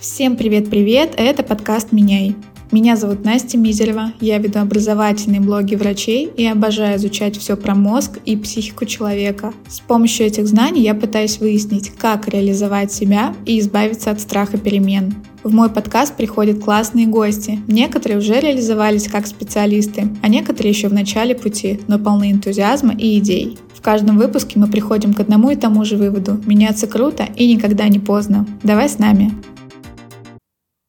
Всем привет-привет, это подкаст «Меняй». Меня зовут Настя Мизерева, я веду образовательные блоги врачей и обожаю изучать все про мозг и психику человека. С помощью этих знаний я пытаюсь выяснить, как реализовать себя и избавиться от страха перемен. В мой подкаст приходят классные гости. Некоторые уже реализовались как специалисты, а некоторые еще в начале пути, но полны энтузиазма и идей. В каждом выпуске мы приходим к одному и тому же выводу: меняться круто и никогда не поздно. Давай с нами!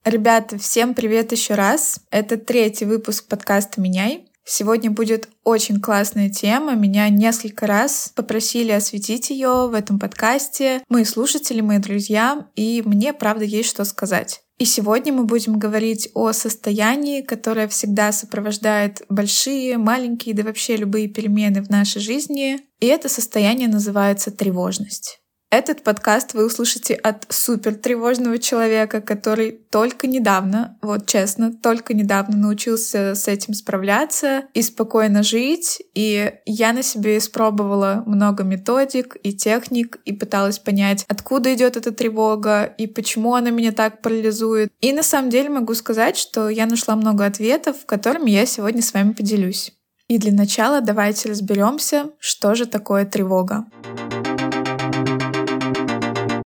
Ребята, всем привет еще раз. Это третий выпуск подкаста «Меняй». Сегодня будет очень классная тема. Меня несколько раз попросили осветить ее в этом подкасте. Мои слушатели, мои друзья, и мне, правда, есть что сказать. И сегодня мы будем говорить о состоянии, которое всегда сопровождает большие, маленькие, да вообще любые перемены в нашей жизни. И это состояние называется тревожность. Этот подкаст вы услышите от супертревожного человека, который только недавно, вот честно, только недавно научился с этим справляться и спокойно жить. И я на себе испробовала много методик и техник, и пыталась понять, откуда идет эта тревога, и почему она меня так парализует. И на самом деле могу сказать, что я нашла много ответов, которыми я сегодня с вами поделюсь. И для начала давайте разберемся, что же такое тревога.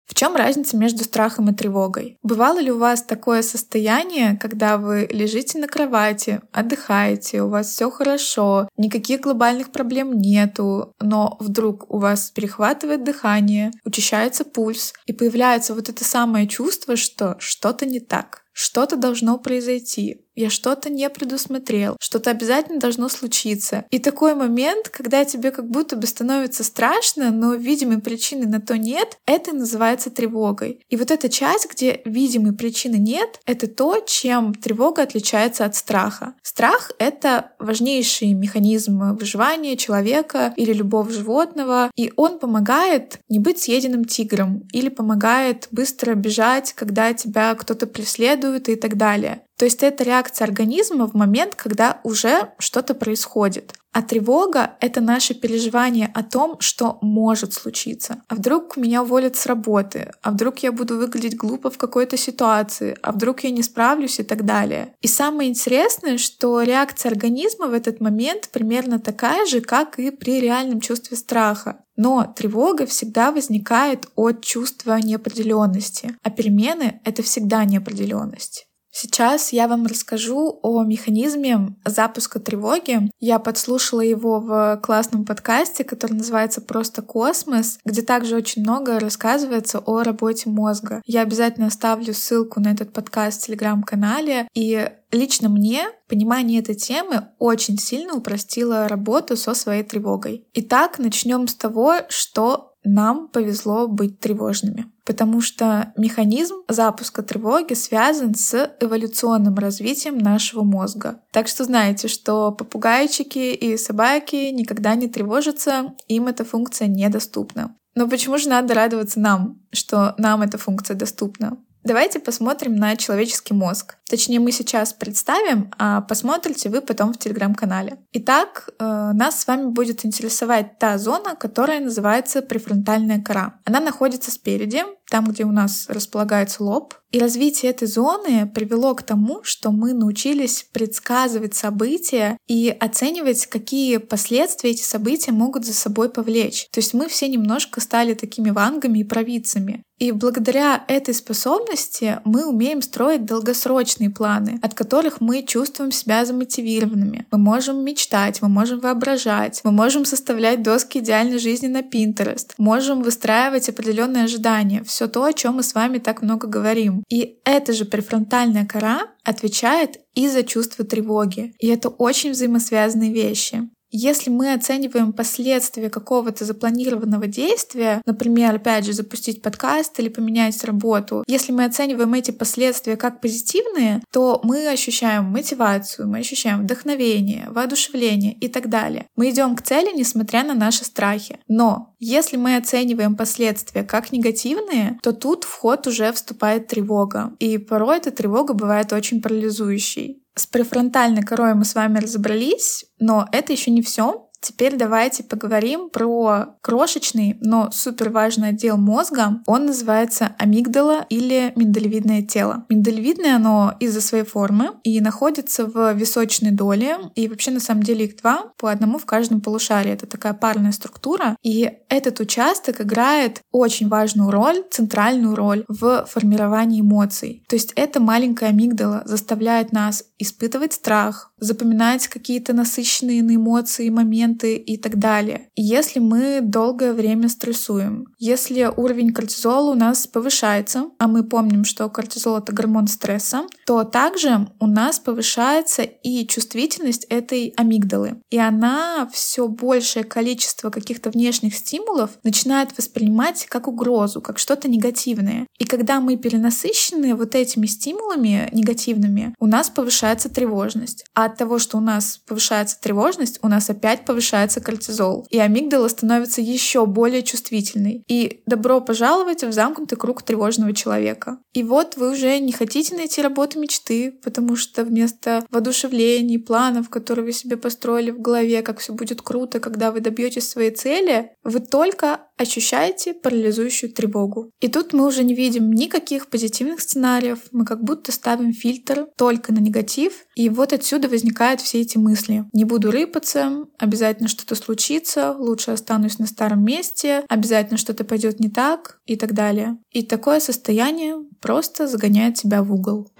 В чем разница между страхом и тревогой? Бывало ли у вас такое состояние, когда вы лежите на кровати, отдыхаете, у вас все хорошо, никаких глобальных проблем нету, но вдруг у вас перехватывает дыхание, учащается пульс, и появляется вот это самое чувство, что что-то не так, что-то должно произойти, я что-то не предусмотрел, что-то обязательно должно случиться. И такой момент, когда тебе как будто бы становится страшно, но видимой причины на то нет, это называется тревогой. И вот эта часть, где видимой причины нет, это то, чем тревога отличается от страха. Страх — это важнейший механизм выживания человека или любого животного, и он помогает не быть съеденным тигром или помогает быстро бежать, когда тебя кто-то преследует и так далее. То есть это реакция организма в момент, когда уже что-то происходит. А тревога — это наше переживание о том, что может случиться. А вдруг меня уволят с работы? А вдруг я буду выглядеть глупо в какой-то ситуации? А вдруг я не справлюсь и так далее? И самое интересное, что реакция организма в этот момент примерно такая же, как и при реальном чувстве страха. Но тревога всегда возникает от чувства неопределенности, а перемены — это всегда неопределенность. Сейчас я вам расскажу о механизме запуска тревоги. Я подслушала его в классном подкасте, который называется «Просто космос», где также очень много рассказывается о работе мозга. Я обязательно оставлю ссылку на этот подкаст в телеграм-канале. И лично мне понимание этой темы очень сильно упростило работу со своей тревогой. Итак, начнем с того, что нам повезло быть тревожными, потому что механизм запуска тревоги связан с эволюционным развитием нашего мозга. Так что знаете, что попугайчики и собаки никогда не тревожатся, им эта функция недоступна. Но почему же надо радоваться нам, что нам эта функция доступна? Давайте посмотрим на человеческий мозг. Точнее, мы сейчас представим, а посмотрите вы потом в телеграм-канале. Итак, нас с вами будет интересовать та зона, которая называется префронтальная кора. Она находится спереди, там, где у нас располагается лоб. И развитие этой зоны привело к тому, что мы научились предсказывать события и оценивать, какие последствия эти события могут за собой повлечь. То есть мы все немножко стали такими вангами и провидцами. И благодаря этой способности мы умеем строить долгосрочные планы, от которых мы чувствуем себя замотивированными. Мы можем мечтать, мы можем воображать, мы можем составлять доски идеальной жизни на Pinterest, можем выстраивать определенные ожидания, все то, о чем мы с вами так много говорим. И эта же префронтальная кора отвечает и за чувство тревоги. И это очень взаимосвязанные вещи. Если мы оцениваем последствия какого-то запланированного действия, например, опять же, запустить подкаст или поменять работу, если мы оцениваем эти последствия как позитивные, то мы ощущаем мотивацию, мы ощущаем вдохновение, воодушевление и так далее. Мы идем к цели, несмотря на наши страхи. Но если мы оцениваем последствия как негативные, то тут в ход уже вступает тревога. И порой эта тревога бывает очень парализующей. С префронтальной корой мы с вами разобрались, но это еще не все. Теперь давайте поговорим про крошечный, но суперважный отдел мозга. Он называется амигдала или миндалевидное тело. Миндалевидное оно из-за своей формы и находится в височной доле. И вообще на самом деле их два, по одному в каждом полушарии. Это такая парная структура. И этот участок играет очень важную роль, центральную роль в формировании эмоций. То есть эта маленькая амигдала заставляет нас испытывать страх, запоминать какие-то насыщенные на эмоции моменты и так далее. Если мы долгое время стрессуем, если уровень кортизола у нас повышается, а мы помним, что кортизол — это гормон стресса, то также у нас повышается и чувствительность этой амигдалы. И она все большее количество каких-то внешних стимулов начинает воспринимать как угрозу, как что-то негативное. И когда мы перенасыщены вот этими стимулами негативными, у нас повышается тревожность. А от того, что у нас повышается тревожность, у нас опять повышается кортизол. И амигдала становится еще более чувствительной. И добро пожаловать в замкнутый круг тревожного человека. И вот вы уже не хотите найти работу мечты, потому что вместо воодушевлений, планов, которые вы себе построили в голове, как все будет круто, когда вы добьетесь своей цели, вы только ощущаете парализующую тревогу. И тут мы уже не видим никаких позитивных сценариев, мы как будто ставим фильтр только на негатив, и вот отсюда возникают все эти мысли. Не буду рыпаться, обязательно что-то случится, лучше останусь на старом месте, обязательно что-то пойдет не так и так далее. И такое состояние просто загоняет тебя в угол.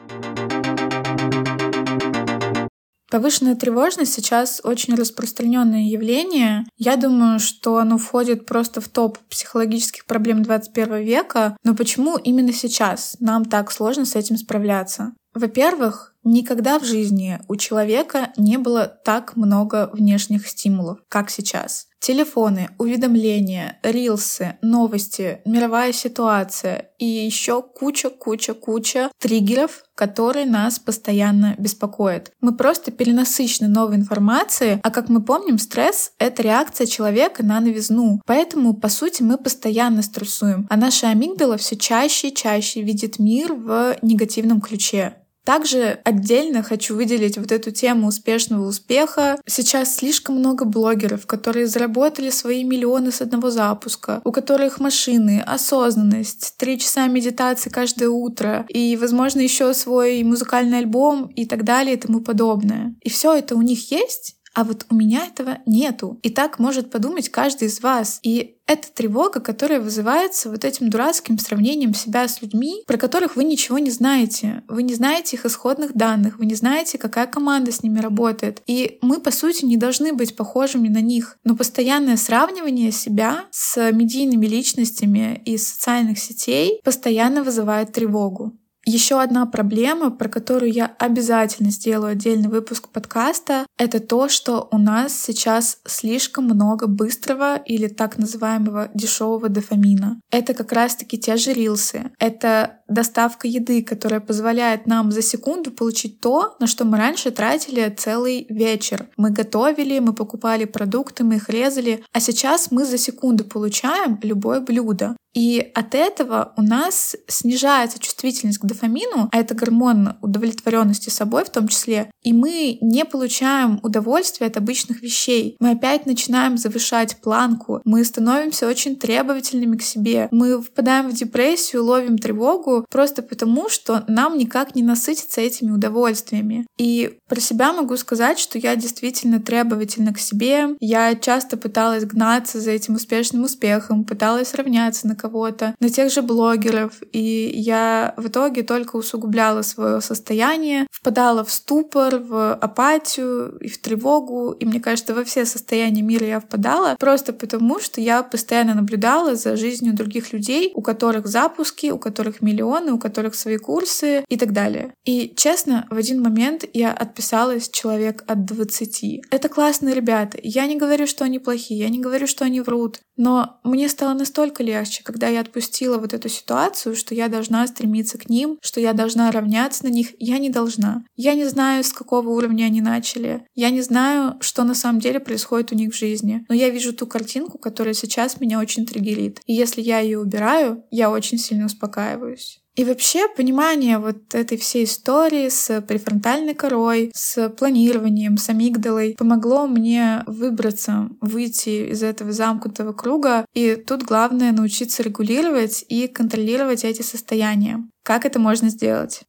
Повышенная тревожность сейчас очень распространенное явление. Я думаю, что оно входит просто в топ психологических проблем 21 века. Но почему именно сейчас нам так сложно с этим справляться? Во-первых, никогда в жизни у человека не было так много внешних стимулов, как сейчас. Телефоны, уведомления, рилсы, новости, мировая ситуация и еще куча триггеров, которые нас постоянно беспокоят. Мы просто перенасыщены новой информацией, а как мы помним, стресс — это реакция человека на новизну. Поэтому, по сути, мы постоянно стрессуем, а наша амигдала все чаще и чаще видит мир в негативном ключе. Также отдельно хочу выделить вот эту тему успешного успеха. Сейчас слишком много блогеров, которые заработали свои миллионы с одного запуска, у которых машины, осознанность, 3 часа медитации каждое утро и, возможно, еще свой музыкальный альбом и так далее и тому подобное. И все это у них есть, а вот у меня этого нету. И так может подумать каждый из вас. И это тревога, которая вызывается вот этим дурацким сравнением себя с людьми, про которых вы ничего не знаете. Вы не знаете их исходных данных, вы не знаете, какая команда с ними работает. И мы, по сути, не должны быть похожими на них. Но постоянное сравнивание себя с медийными личностями из социальных сетей постоянно вызывает тревогу. Еще одна проблема, про которую я обязательно сделаю отдельный выпуск подкаста, это то, что у нас сейчас слишком много быстрого или так называемого дешевого дофамина. Это как раз-таки те же рилсы, это доставка еды, которая позволяет нам за секунду получить то, на что мы раньше тратили целый вечер. Мы готовили, мы покупали продукты, мы их резали, а сейчас мы за секунду получаем любое блюдо. И от этого у нас снижается чувствительность к дофамину, а это гормон удовлетворенности собой в том числе, и мы не получаем удовольствия от обычных вещей. Мы опять начинаем завышать планку, мы становимся очень требовательными к себе, мы впадаем в депрессию, ловим тревогу просто потому, что нам никак не насытиться этими удовольствиями. И про себя могу сказать, что я действительно требовательна к себе, я часто пыталась гнаться за этим успешным успехом, пыталась равняться на кого-то, на тех же блогеров, и я в итоге только усугубляла свое состояние, впадала в ступор, в апатию и в тревогу, и мне кажется, во все состояния мира я впадала, просто потому, что я постоянно наблюдала за жизнью других людей, у которых запуски, у которых миллионы, у которых свои курсы и так далее. И, честно, в один момент я отписалась человек от 20. Это классные ребята, я не говорю, что они плохие, я не говорю, что они врут, но мне стало настолько легче, когда я отпустила вот эту ситуацию, что я должна стремиться к ним, что я должна равняться на них. Я не должна. Я не знаю, с какого уровня они начали. Я не знаю, что на самом деле происходит у них в жизни. Но я вижу ту картинку, которая сейчас меня очень триггерит. И если я ее убираю, я очень сильно успокаиваюсь. И вообще понимание вот этой всей истории с префронтальной корой, с планированием, с амигдалой помогло мне выбраться, выйти из этого замкнутого круга. И тут главное научиться регулировать и контролировать эти состояния. Как это можно сделать?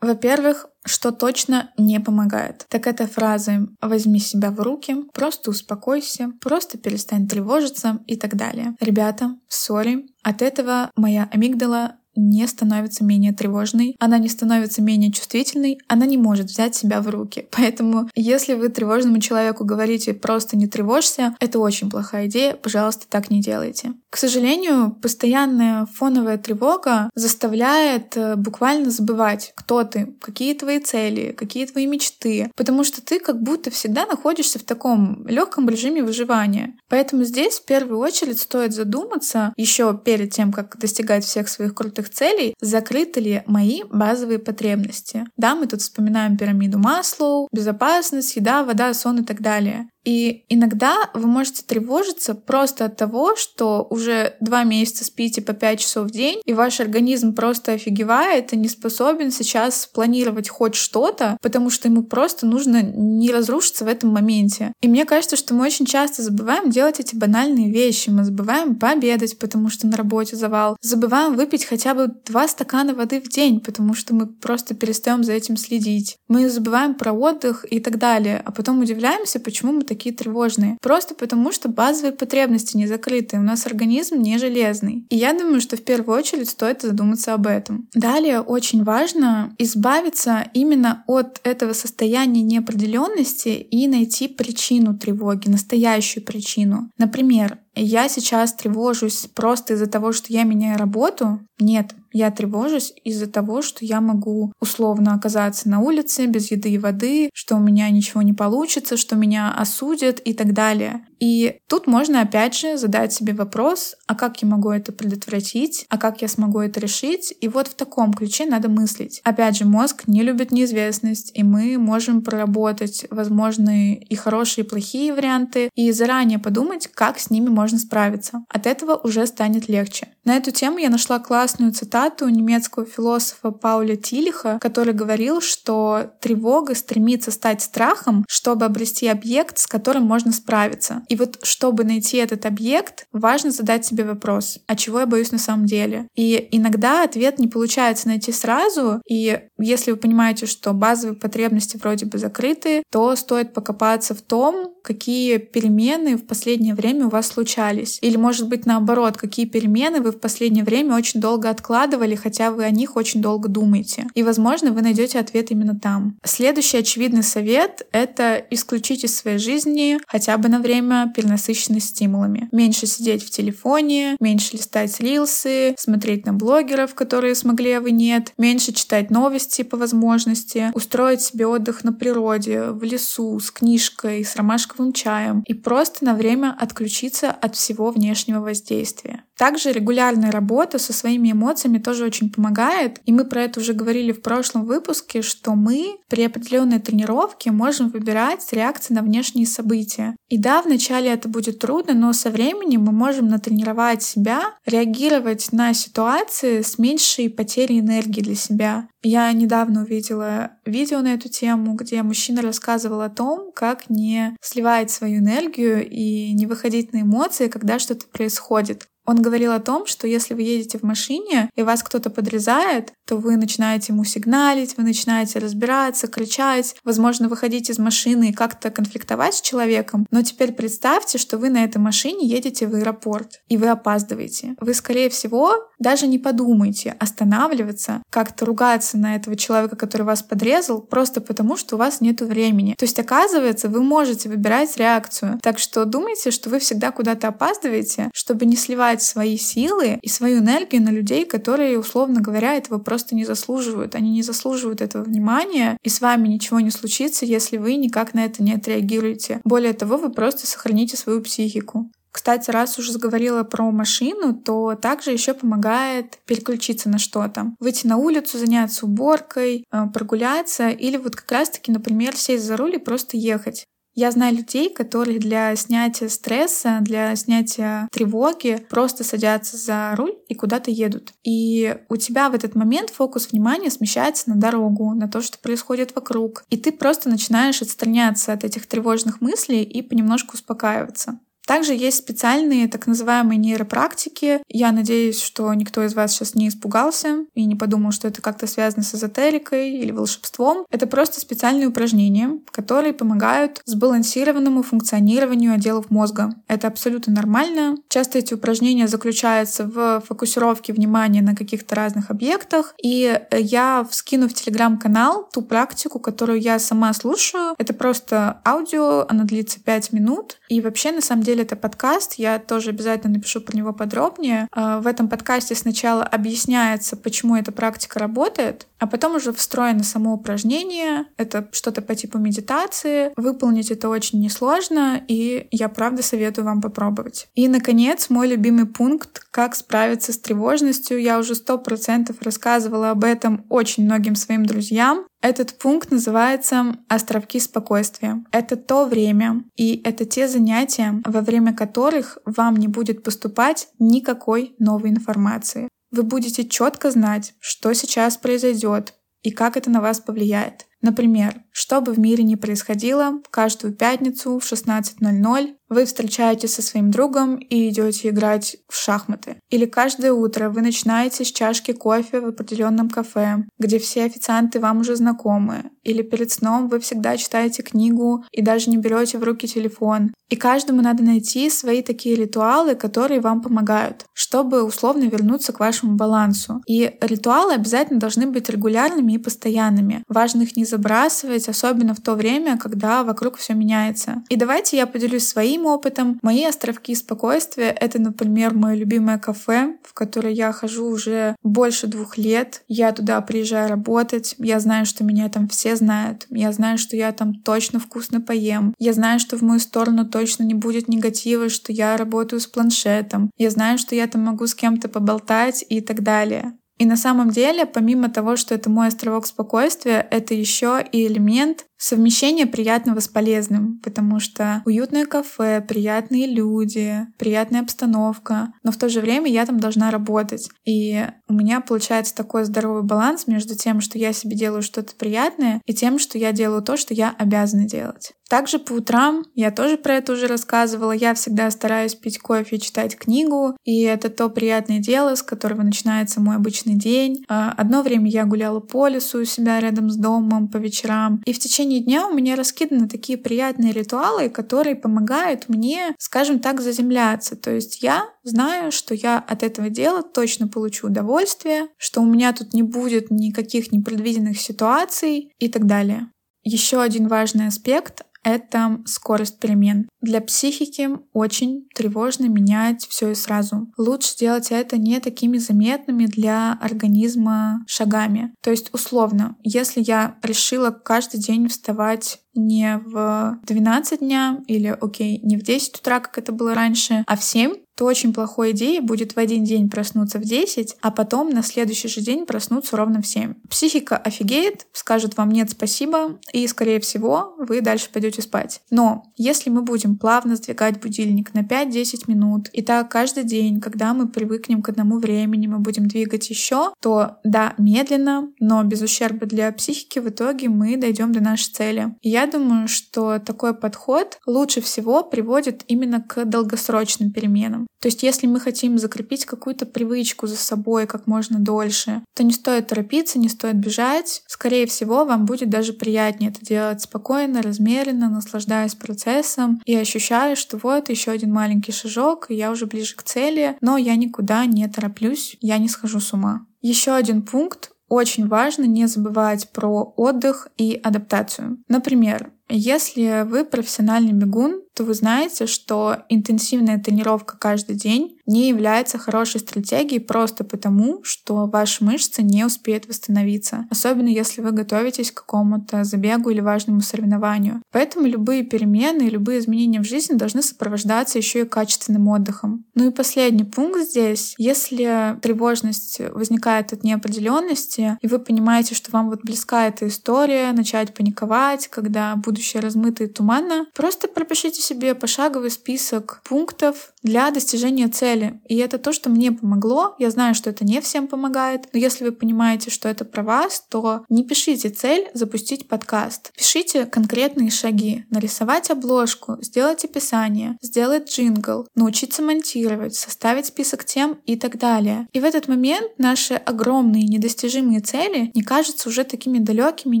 Во-первых, что точно не помогает, так это фразы «возьми себя в руки», «просто успокойся», «просто перестань тревожиться» и так далее. Ребята, сори, от этого моя амигдала не становится менее тревожной, она не становится менее чувствительной, она не может взять себя в руки. Поэтому, если вы тревожному человеку говорите «просто не тревожься», это очень плохая идея, пожалуйста, так не делайте. К сожалению, постоянная фоновая тревога заставляет буквально забывать, кто ты, какие твои цели, какие твои мечты, потому что ты как будто всегда находишься в таком легком режиме выживания. Поэтому здесь в первую очередь стоит задуматься еще перед тем, как достигать всех своих крутых целей, закрыты ли мои базовые потребности. Да, мы тут вспоминаем пирамиду Маслоу, безопасность, еда, вода, сон и так далее. И иногда вы можете тревожиться просто от того, что уже 2 месяца спите по 5 часов в день, и ваш организм просто офигевает и не способен сейчас планировать хоть что-то, потому что ему просто нужно не разрушиться в этом моменте. И мне кажется, что мы очень часто забываем делать эти банальные вещи. Мы забываем пообедать, потому что на работе завал. Забываем выпить хотя бы 2 стакана воды в день, потому что мы просто перестаем за этим следить. Мы забываем про отдых и так далее, а потом удивляемся, почему мы такие тревожные. Просто потому, что базовые потребности не закрыты, у нас организм не железный. И я думаю, что в первую очередь стоит задуматься об этом. Далее очень важно избавиться именно от этого состояния неопределенности и найти причину тревоги, настоящую причину. Например, я сейчас тревожусь просто из-за того, что я меняю работу? Нет, я тревожусь из-за того, что я могу условно оказаться на улице без еды и воды, что у меня ничего не получится, что меня осудят и так далее. И тут можно опять же задать себе вопрос, а как я могу это предотвратить, а как я смогу это решить? И вот в таком ключе надо мыслить. Опять же, мозг не любит неизвестность, и мы можем проработать возможные и хорошие, и плохие варианты, и заранее подумать, как с ними можно справиться. От этого уже станет легче. На эту тему я нашла классную цитату немецкого философа Пауля Тиллиха, который говорил, что тревога стремится стать страхом, чтобы обрести объект, с которым можно справиться. И вот чтобы найти этот объект, важно задать себе вопрос, а чего я боюсь на самом деле? И иногда ответ не получается найти сразу, и если вы понимаете, что базовые потребности вроде бы закрыты, то стоит покопаться в том, какие перемены в последнее время у вас случались. Или, может быть, наоборот, какие перемены вы в последнее время очень долго откладывали, хотя вы о них очень долго думаете. И, возможно, вы найдете ответ именно там. Следующий очевидный совет — это исключить из своей жизни хотя бы на время перенасыщенность стимулами. Меньше сидеть в телефоне, меньше листать рилсы, смотреть на блогеров, которые смогли, а вы нет, меньше читать новости по возможности, устроить себе отдых на природе, в лесу, с книжкой, с ромашкой, чаем и просто на время отключиться от всего внешнего воздействия. Также регулярная работа со своими эмоциями тоже очень помогает, и мы про это уже говорили в прошлом выпуске, что мы при определенной тренировке можем выбирать реакции на внешние события. И да, вначале это будет трудно, но со временем мы можем натренировать себя, реагировать на ситуации с меньшей потерей энергии для себя. Я недавно увидела видео на эту тему, где мужчина рассказывал о том, как не сливать свою энергию и не выходить на эмоции, когда что-то происходит. Он говорил о том, что если вы едете в машине, и вас кто-то подрезает, то вы начинаете ему сигналить, вы начинаете разбираться, кричать, возможно, выходить из машины и как-то конфликтовать с человеком. Но теперь представьте, что вы на этой машине едете в аэропорт, и вы опаздываете. Вы, скорее всего, даже не подумаете останавливаться, как-то ругаться на этого человека, который вас подрезал, просто потому, что у вас нет времени. То есть, оказывается, вы можете выбирать реакцию. Так что думайте, что вы всегда куда-то опаздываете, чтобы не сливать свои силы и свою энергию на людей, которые, условно говоря, этого просто не заслуживают. Они не заслуживают этого внимания, и с вами ничего не случится, если вы никак на это не отреагируете. Более того, вы просто сохраните свою психику. Кстати, раз уже заговорила про машину, то также еще помогает переключиться на что-то. Выйти на улицу, заняться уборкой, прогуляться или вот как раз-таки, например, сесть за руль и просто ехать. Я знаю людей, которые для снятия стресса, для снятия тревоги просто садятся за руль и куда-то едут. И у тебя в этот момент фокус внимания смещается на дорогу, на то, что происходит вокруг. И ты просто начинаешь отстраняться от этих тревожных мыслей и понемножку успокаиваться. Также есть специальные так называемые нейропрактики. Я надеюсь, что никто из вас сейчас не испугался и не подумал, что это как-то связано с эзотерикой или волшебством. Это просто специальные упражнения, которые помогают сбалансированному функционированию отделов мозга. Это абсолютно нормально. Часто эти упражнения заключаются в фокусировке внимания на каких-то разных объектах. И я вскину в телеграм-канал ту практику, которую я сама слушаю. Это просто аудио, она длится 5 минут. И вообще, на самом деле, это подкаст, я тоже обязательно напишу про него подробнее. В этом подкасте сначала объясняется, почему эта практика работает, а потом уже встроено само упражнение. Это что-то по типу медитации. Выполнить это очень несложно, и я правда советую вам попробовать. И, наконец, мой любимый пункт — как справиться с тревожностью. Я уже 100% рассказывала об этом очень многим своим друзьям. Этот пункт называется «Островки спокойствия». Это то время и это те занятия, во время которых вам не будет поступать никакой новой информации. Вы будете четко знать, что сейчас произойдет и как это на вас повлияет. Например, что бы в мире ни происходило, каждую пятницу в 16:00 вы встречаетесь со своим другом и идете играть в шахматы. Или каждое утро вы начинаете с чашки кофе в определенном кафе, где все официанты вам уже знакомы. Или перед сном вы всегда читаете книгу и даже не берете в руки телефон. И каждому надо найти свои такие ритуалы, которые вам помогают, чтобы условно вернуться к вашему балансу. И ритуалы обязательно должны быть регулярными и постоянными. Важно их не забрасывать, особенно в то время, когда вокруг все меняется. И давайте я поделюсь своим опытом. Мои островки спокойствия — это, например, мое любимое кафе, в которое я хожу уже больше 2 лет. Я туда приезжаю работать, я знаю, что меня там все знают, я знаю, что я там точно вкусно поем, я знаю, что в мою сторону точно не будет негатива, что я работаю с планшетом, я знаю, что я там могу с кем-то поболтать и так далее. И на самом деле, помимо того, что это мой островок спокойствия, это еще и элемент совмещения приятного с полезным, потому что уютное кафе, приятные люди, приятная обстановка, но в то же время я там должна работать. И у меня получается такой здоровый баланс между тем, что я себе делаю что-то приятное, и тем, что я делаю то, что я обязана делать. Также по утрам, я тоже про это уже рассказывала, я всегда стараюсь пить кофе и читать книгу, и это то приятное дело, с которого начинается мой обычный день. Одно время я гуляла по лесу у себя рядом с домом по вечерам, и в течение дня у меня раскиданы такие приятные ритуалы, которые помогают мне, скажем так, заземляться. То есть я знаю, что я от этого дела точно получу удовольствие, что у меня тут не будет никаких непредвиденных ситуаций и так далее. Еще один важный аспект — это скорость перемен. Для психики очень тревожно менять все и сразу. Лучше делать это не такими заметными для организма шагами. То есть, условно, если я решила каждый день вставать не в 12 дня или, не в 10 утра, как это было раньше, а в 7, то очень плохой идеей будет в один день проснуться в 10, а потом на следующий же день проснуться ровно в 7. Психика офигеет, скажет вам «нет, спасибо», и, скорее всего, вы дальше пойдете спать. Но если мы будем плавно сдвигать будильник на 5-10 минут, и так каждый день, когда мы привыкнем к одному времени, мы будем двигать еще, то да, медленно, но без ущерба для психики в итоге мы дойдем до нашей цели. И я думаю, что такой подход лучше всего приводит именно к долгосрочным переменам. То есть если мы хотим закрепить какую-то привычку за собой как можно дольше, то не стоит торопиться, не стоит бежать. Скорее всего, вам будет даже приятнее это делать спокойно, размеренно, наслаждаясь процессом и ощущая, что вот еще один маленький шажок, и я уже ближе к цели, но я никуда не тороплюсь, я не схожу с ума. Еще один пункт. Очень важно не забывать про отдых и адаптацию. Например, если вы профессиональный бегун, то вы знаете, что интенсивная тренировка каждый день не является хорошей стратегией просто потому, что ваши мышцы не успеют восстановиться, особенно если вы готовитесь к какому-то забегу или важному соревнованию. Поэтому любые перемены и любые изменения в жизни должны сопровождаться еще и качественным отдыхом. Ну и последний пункт здесь. Если тревожность возникает от неопределенности, и вы понимаете, что вам вот близка эта история, начать паниковать, когда будут будущее размыто и туманно, просто пропишите себе пошаговый список пунктов для достижения цели. И это то, что мне помогло. Я знаю, что это не всем помогает, но если вы понимаете, что это про вас, то не пишите цель запустить подкаст. Пишите конкретные шаги. Нарисовать обложку, сделать описание, сделать джингл, научиться монтировать, составить список тем и так далее. И в этот момент наши огромные недостижимые цели не кажутся уже такими далекими и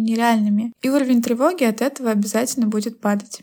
нереальными. И уровень тревоги от этого обязательно будет падать.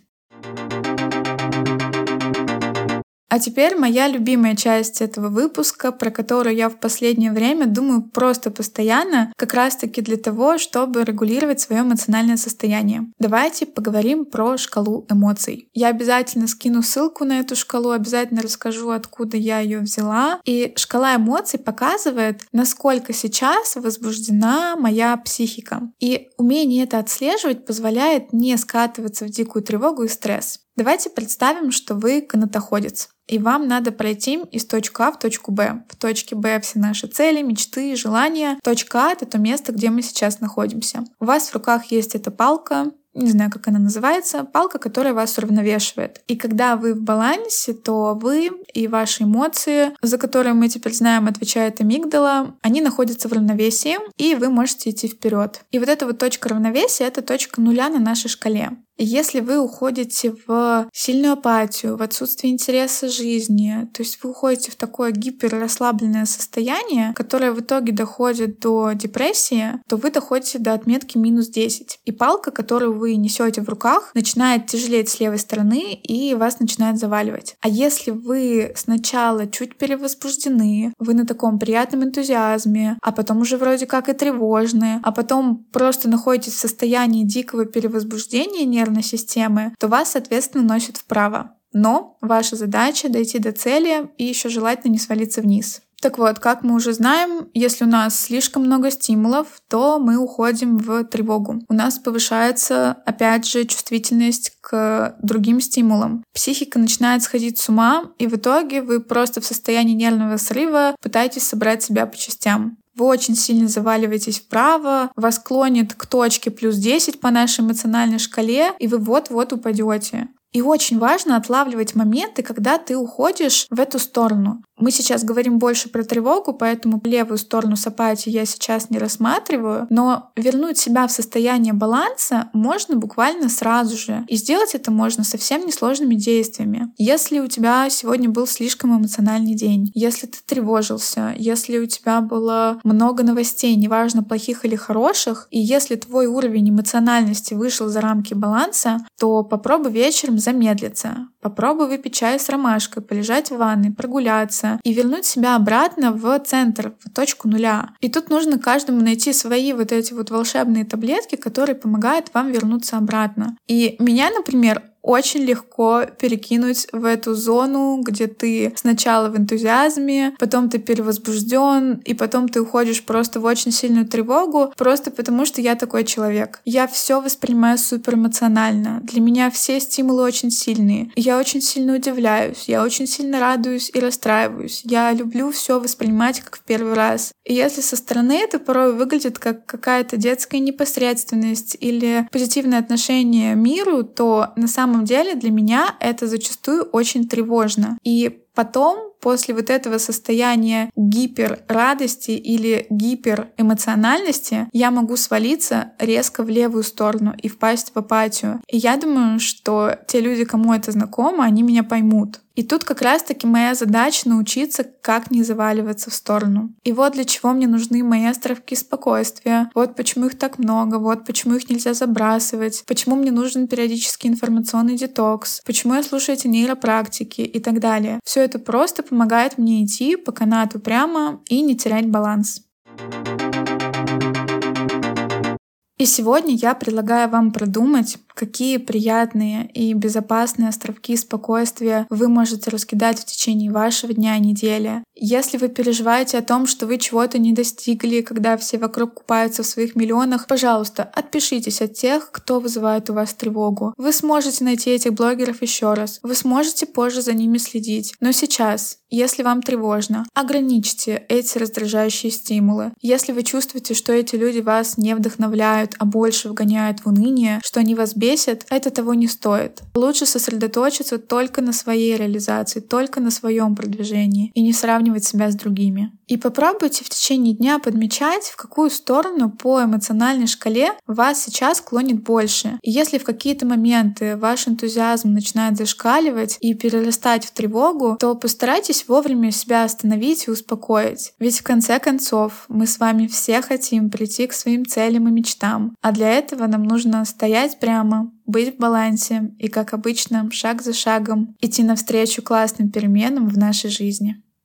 А теперь моя любимая часть этого выпуска, про которую я в последнее время думаю просто постоянно, как раз-таки для того, чтобы регулировать свое эмоциональное состояние. Давайте поговорим про шкалу эмоций. Я обязательно скину ссылку на эту шкалу, обязательно расскажу, откуда я ее взяла. И шкала эмоций показывает, насколько сейчас возбуждена моя психика. И умение это отслеживать позволяет не скатываться в дикую тревогу и стресс. Давайте представим, что вы канатоходец, и вам надо пройти из точки А в точку Б. В точке Б все наши цели, мечты, желания. Точка А — это то место, где мы сейчас находимся. У вас в руках есть эта палка, не знаю, как она называется, палка, которая вас уравновешивает. И когда вы в балансе, то вы и ваши эмоции, за которые мы теперь знаем, отвечает амигдала, они находятся в равновесии, и вы можете идти вперед. И вот эта вот точка равновесия — это точка нуля на нашей шкале. Если вы уходите в сильную апатию, в отсутствие интереса жизни, то есть вы уходите в такое гиперрасслабленное состояние, которое в итоге доходит до депрессии, то вы доходите до отметки минус 10. И палка, которую вы несете в руках, начинает тяжелеть с левой стороны и вас начинает заваливать. А если вы сначала чуть перевозбуждены, вы на таком приятном энтузиазме, а потом уже вроде как и тревожны, а потом просто находитесь в состоянии дикого перевозбуждения нервного системы, то вас, соответственно, носит вправо. Но ваша задача — дойти до цели и еще желательно не свалиться вниз. Так вот, как мы уже знаем, если у нас слишком много стимулов, то мы уходим в тревогу. У нас повышается, опять же, чувствительность к другим стимулам. Психика начинает сходить с ума, и в итоге вы просто в состоянии нервного срыва пытаетесь собрать себя по частям. Вы очень сильно заваливаетесь вправо, вас клонит к точке плюс 10 по нашей эмоциональной шкале, и вы вот-вот упадете. И очень важно отлавливать моменты, когда ты уходишь в эту сторону. Мы сейчас говорим больше про тревогу, поэтому левую сторону с апатией я сейчас не рассматриваю, но вернуть себя в состояние баланса можно буквально сразу же. И сделать это можно совсем несложными действиями. Если у тебя сегодня был слишком эмоциональный день, если ты тревожился, если у тебя было много новостей, неважно, плохих или хороших, и если твой уровень эмоциональности вышел за рамки баланса, то попробуй вечером замедлиться. Попробуй выпить чай с ромашкой, полежать в ванной, прогуляться и вернуть себя обратно в центр, в точку нуля. И тут нужно каждому найти свои вот эти вот волшебные таблетки, которые помогают вам вернуться обратно. И меня, например, очень легко перекинуть в эту зону, где ты сначала в энтузиазме, потом ты перевозбужден, и потом ты уходишь просто в очень сильную тревогу, просто потому что я такой человек. Я все воспринимаю суперэмоционально. Для меня все стимулы очень сильные. Я очень сильно удивляюсь, я очень сильно радуюсь и расстраиваюсь. Я люблю все воспринимать как в первый раз. И если со стороны это порой выглядит как какая-то детская непосредственность или позитивное отношение к миру, то на самом деле для меня это зачастую очень тревожно. И потом, после вот этого состояния гиперрадости или гиперэмоциональности, я могу свалиться резко в левую сторону и впасть в апатию. И я думаю, что те люди, кому это знакомо, они меня поймут. И тут как раз-таки моя задача — научиться, как не заваливаться в сторону. И вот для чего мне нужны мои островки спокойствия, вот почему их так много, вот почему их нельзя забрасывать, почему мне нужен периодический информационный детокс, почему я слушаю эти нейропрактики и так далее. Все это просто помогает мне идти по канату прямо и не терять баланс. И сегодня я предлагаю вам продумать, какие приятные и безопасные островки спокойствия вы можете раскидать в течение вашего дня и недели. Если вы переживаете о том, что вы чего-то не достигли, когда все вокруг купаются в своих миллионах, пожалуйста, отпишитесь от тех, кто вызывает у вас тревогу. Вы сможете найти этих блогеров еще раз, вы сможете позже за ними следить. Но сейчас, Если вам тревожно, ограничьте эти раздражающие стимулы. Если вы чувствуете, что эти люди вас не вдохновляют, а больше вгоняют в уныние, что они вас бесят, это того не стоит. Лучше сосредоточиться только на своей реализации, только на своем продвижении и не сравнивать себя с другими. И попробуйте в течение дня подмечать, в какую сторону по эмоциональной шкале вас сейчас клонит больше. И если в какие-то моменты ваш энтузиазм начинает зашкаливать и перерастать в тревогу, то постарайтесь вовремя себя остановить и успокоить. Ведь в конце концов мы с вами все хотим прийти к своим целям и мечтам, а для этого нам нужно стоять прямо, быть в балансе и, как обычно, шаг за шагом идти навстречу классным переменам в нашей жизни.